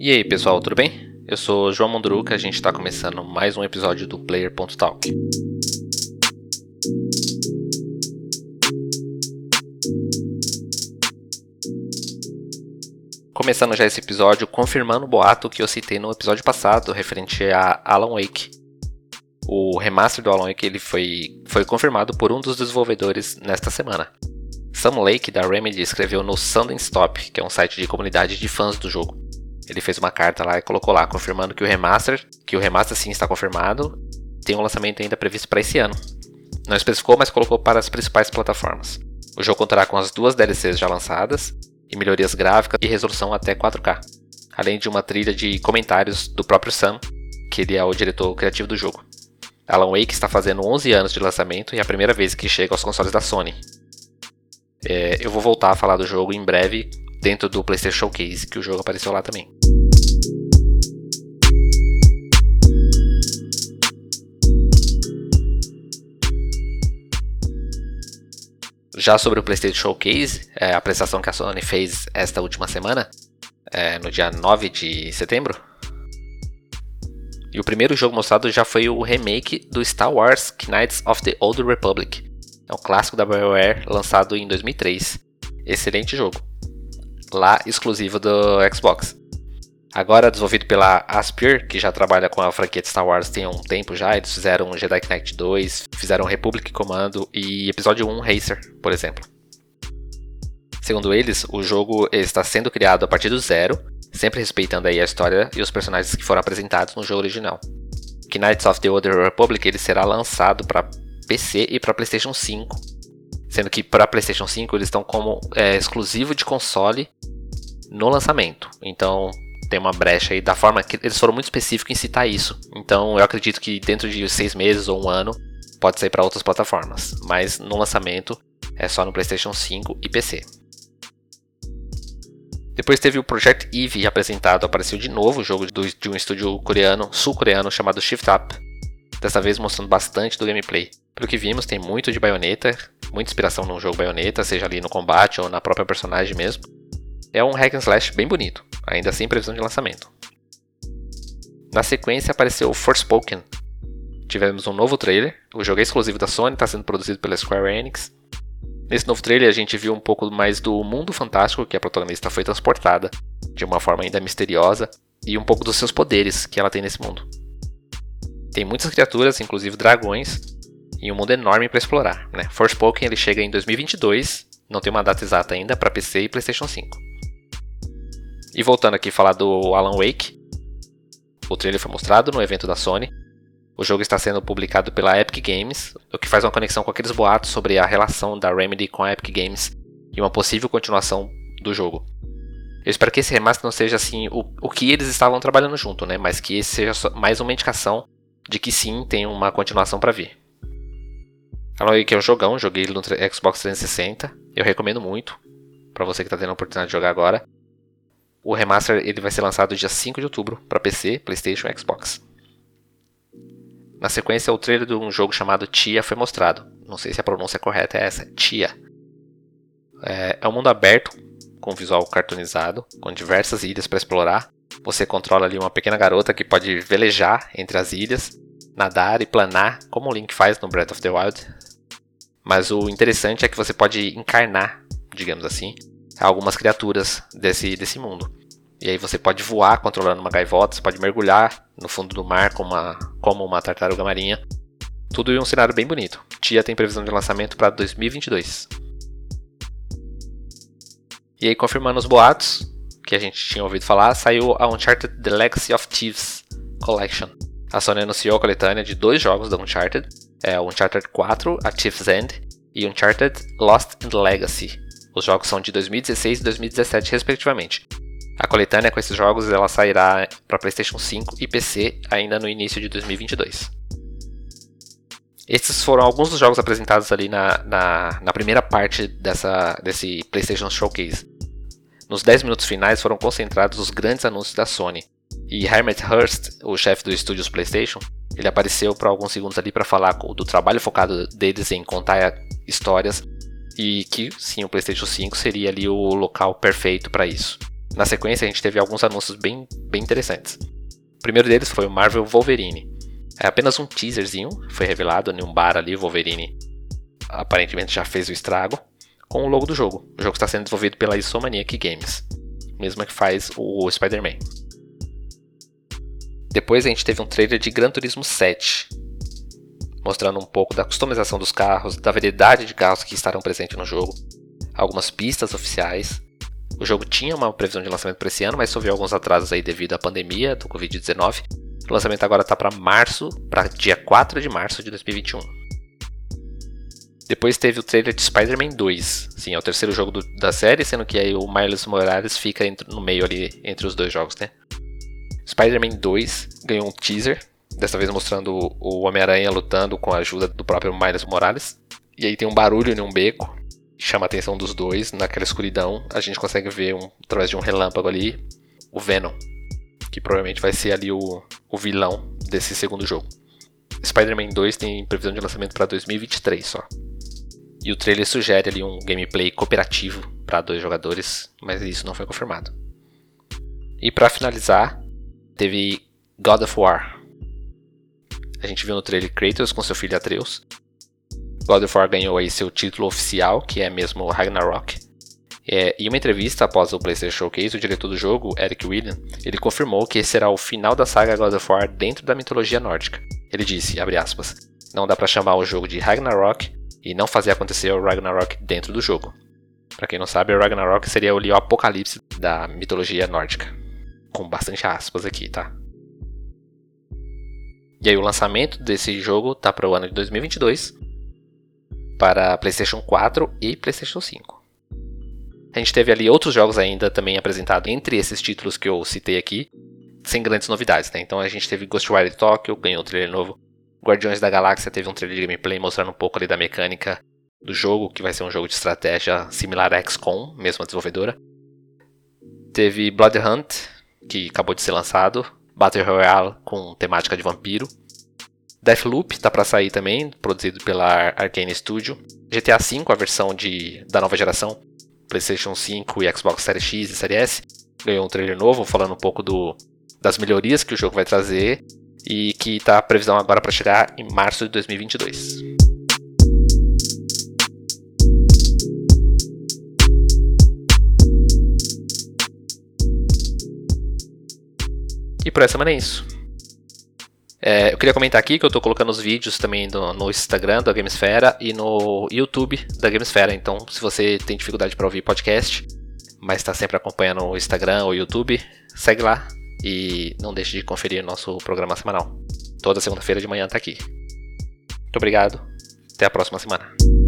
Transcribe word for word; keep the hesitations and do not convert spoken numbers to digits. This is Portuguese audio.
E aí pessoal, tudo bem? Eu sou João Munduruca, a gente está começando mais um episódio do Player.talk. Começando já esse episódio, confirmando o boato que eu citei no episódio passado, referente a Alan Wake. O remaster do Alan Wake ele foi, foi confirmado por um dos desenvolvedores nesta semana. Sam Lake, da Remedy, escreveu no Sunden Stop, que é um site de comunidade de fãs do jogo. Ele fez uma carta lá e colocou lá, confirmando que o remaster, que o remaster sim está confirmado, tem um lançamento ainda previsto para esse ano. Não especificou, mas colocou para as principais plataformas. O jogo contará com as duas D L Cs já lançadas, e melhorias gráficas e resolução até quatro K, além de uma trilha de comentários do próprio Sam, que ele é o diretor criativo do jogo. Alan Wake está fazendo onze anos de lançamento e é a primeira vez que chega aos consoles da Sony. É, eu vou voltar a falar do jogo em breve, dentro do PlayStation Showcase, que o jogo apareceu lá também. Já sobre o PlayStation Showcase, é, a apresentação que a Sony fez esta última semana, é, no dia nove de setembro. E o primeiro jogo mostrado já foi o remake do Star Wars Knights of the Old Republic. É um clássico da BioWare lançado em dois mil e três. Excelente jogo. Lá exclusivo do Xbox. Agora desenvolvido pela Aspyr, que já trabalha com a franquia de Star Wars tem um tempo já, eles fizeram Jedi Knight dois, fizeram Republic Commando e Episódio um Racer, por exemplo. Segundo eles, o jogo está sendo criado a partir do zero, sempre respeitando aí a história e os personagens que foram apresentados no jogo original. Knights of the Old Republic ele será lançado para P C e para PlayStation cinco, sendo que para PlayStation cinco eles estão como é, exclusivo de console no lançamento, então tem uma brecha aí da forma que eles foram muito específicos em citar isso. Então eu acredito que dentro de seis meses ou um ano pode sair para outras plataformas, mas no lançamento é só no PlayStation cinco e P C. Depois teve o Project Eve apresentado, apareceu de novo o jogo de um estúdio coreano, sul-coreano chamado Shift Up, dessa vez mostrando bastante do gameplay. Pelo que vimos tem muito de Bayonetta, muita inspiração no jogo Bayonetta, seja ali no combate ou na própria personagem mesmo. É um hack and slash bem bonito, ainda sem previsão de lançamento. Na sequência apareceu o Forspoken. Tivemos um novo trailer, o jogo é exclusivo da Sony, está sendo produzido pela Square Enix. Nesse novo trailer a gente viu um pouco mais do mundo fantástico que a protagonista foi transportada, de uma forma ainda misteriosa, e um pouco dos seus poderes que ela tem nesse mundo. Tem muitas criaturas, inclusive dragões, e um mundo enorme para explorar, né? Forspoken ele chega em dois mil e vinte e dois, não tem uma data exata ainda, para P C e PlayStation cinco. E voltando aqui a falar do Alan Wake, o trailer foi mostrado no evento da Sony. O jogo está sendo publicado pela Epic Games, o que faz uma conexão com aqueles boatos sobre a relação da Remedy com a Epic Games e uma possível continuação do jogo. Eu espero que esse remaster não seja assim o, o que eles estavam trabalhando junto, né? Mas que esse seja só mais uma indicação de que sim, tem uma continuação para vir. Alan Wake é um jogão, joguei ele no Xbox trezentos e sessenta, eu recomendo muito para você que está tendo a oportunidade de jogar agora. O remaster ele vai ser lançado dia cinco de outubro para P C, PlayStation e Xbox. Na sequência, o trailer de um jogo chamado Tia foi mostrado. Não sei se a pronúncia correta é essa, Tia. É um mundo aberto, com visual cartoonizado, com diversas ilhas para explorar. Você controla ali uma pequena garota que pode velejar entre as ilhas, nadar e planar, como o Link faz no Breath of the Wild. Mas o interessante é que você pode encarnar, digamos assim, algumas criaturas desse, desse mundo. E aí você pode voar controlando uma gaivota, você pode mergulhar no fundo do mar com uma, como uma tartaruga marinha. Tudo em um cenário bem bonito. Tia tem previsão de lançamento para dois mil e vinte e dois. E aí, confirmando os boatos que a gente tinha ouvido falar, saiu a Uncharted The Legacy of Thieves Collection. A Sony anunciou a coletânea de dois jogos da Uncharted, é o Uncharted quatro A Thief's End e Uncharted Lost in Legacy. Os jogos são de dois mil e dezesseis e dois mil e dezessete, respectivamente. A coletânea com esses jogos ela sairá para PlayStation cinco e P C ainda no início de dois mil e vinte e dois. Esses foram alguns dos jogos apresentados ali na, na, na primeira parte dessa, desse PlayStation Showcase. Nos dez minutos finais foram concentrados os grandes anúncios da Sony. E Hermet Hurst, o chefe do estúdios PlayStation, ele apareceu para alguns segundos ali para falar do trabalho focado deles em contar histórias e que sim, o PlayStation cinco seria ali o local perfeito para isso. Na sequência, a gente teve alguns anúncios bem, bem interessantes. O primeiro deles foi o Marvel Wolverine. É apenas um teaserzinho, foi revelado em um bar ali, Wolverine aparentemente já fez o estrago, com o logo do jogo. O jogo está sendo desenvolvido pela Insomniac Games, mesma que faz o Spider-Man. Depois a gente teve um trailer de Gran Turismo sete, mostrando um pouco da customização dos carros, da variedade de carros que estarão presentes no jogo, algumas pistas oficiais. O jogo tinha uma previsão de lançamento para esse ano, mas sofreu alguns atrasos aí devido à pandemia do covid dezenove. O lançamento agora está para março, para dia quatro de março de dois mil e vinte e um. Depois teve o trailer de Spider-Man dois. Sim, é o terceiro jogo do, da série, sendo que aí o Miles Morales fica entre, no meio ali entre os dois jogos, né? Spider-Man dois ganhou um teaser, dessa vez mostrando o, o Homem-Aranha lutando com a ajuda do próprio Miles Morales. E aí tem um barulho em um beco, chama a atenção dos dois. Naquela escuridão a gente consegue ver, um, através de um relâmpago ali, o Venom, que provavelmente vai ser ali o, o vilão desse segundo jogo. Spider-Man dois tem previsão de lançamento para dois mil e vinte e três só. E o trailer sugere ali um gameplay cooperativo para dois jogadores, mas isso não foi confirmado. E para finalizar, teve God of War. A gente viu no trailer Kratos com seu filho Atreus. God of War ganhou aí seu título oficial, que é mesmo o Ragnarok. É, em uma entrevista após o PlayStation Showcase, o diretor do jogo, Eric Williams, ele confirmou que esse será o final da saga God of War dentro da mitologia nórdica. Ele disse, abre aspas, não dá pra chamar o jogo de Ragnarok e não fazer acontecer o Ragnarok dentro do jogo. Pra quem não sabe, o Ragnarok seria o apocalipse da mitologia nórdica. Com bastante aspas aqui, tá? E aí o lançamento desse jogo tá para o ano de dois mil e vinte e dois, para PlayStation quatro e PlayStation cinco. A gente teve ali outros jogos ainda também apresentados entre esses títulos que eu citei aqui, sem grandes novidades, né? Então a gente teve Ghostwire Tokyo, ganhou um trailer novo. Guardiões da Galáxia teve um trailer de gameplay mostrando um pouco ali da mecânica do jogo, que vai ser um jogo de estratégia similar a X COM, mesma desenvolvedora. Teve Blood Hunt, que acabou de ser lançado, Battle Royale com temática de vampiro. Deathloop tá pra sair também, produzido pela Arkane Studio. G T A V, a versão de, da nova geração, PlayStation cinco e Xbox Series X e Series S, ganhou um trailer novo falando um pouco do, das melhorias que o jogo vai trazer e que está a previsão agora para chegar em março de dois mil e vinte e dois. E por essa semana é isso. É, eu queria comentar aqui que eu estou colocando os vídeos também no, no Instagram da Gamesfera e no YouTube da Gamesfera. Então, se você tem dificuldade para ouvir podcast, mas está sempre acompanhando o Instagram ou o YouTube, segue lá e não deixe de conferir o nosso programa semanal. Toda segunda-feira de manhã está aqui. Muito obrigado. Até a próxima semana.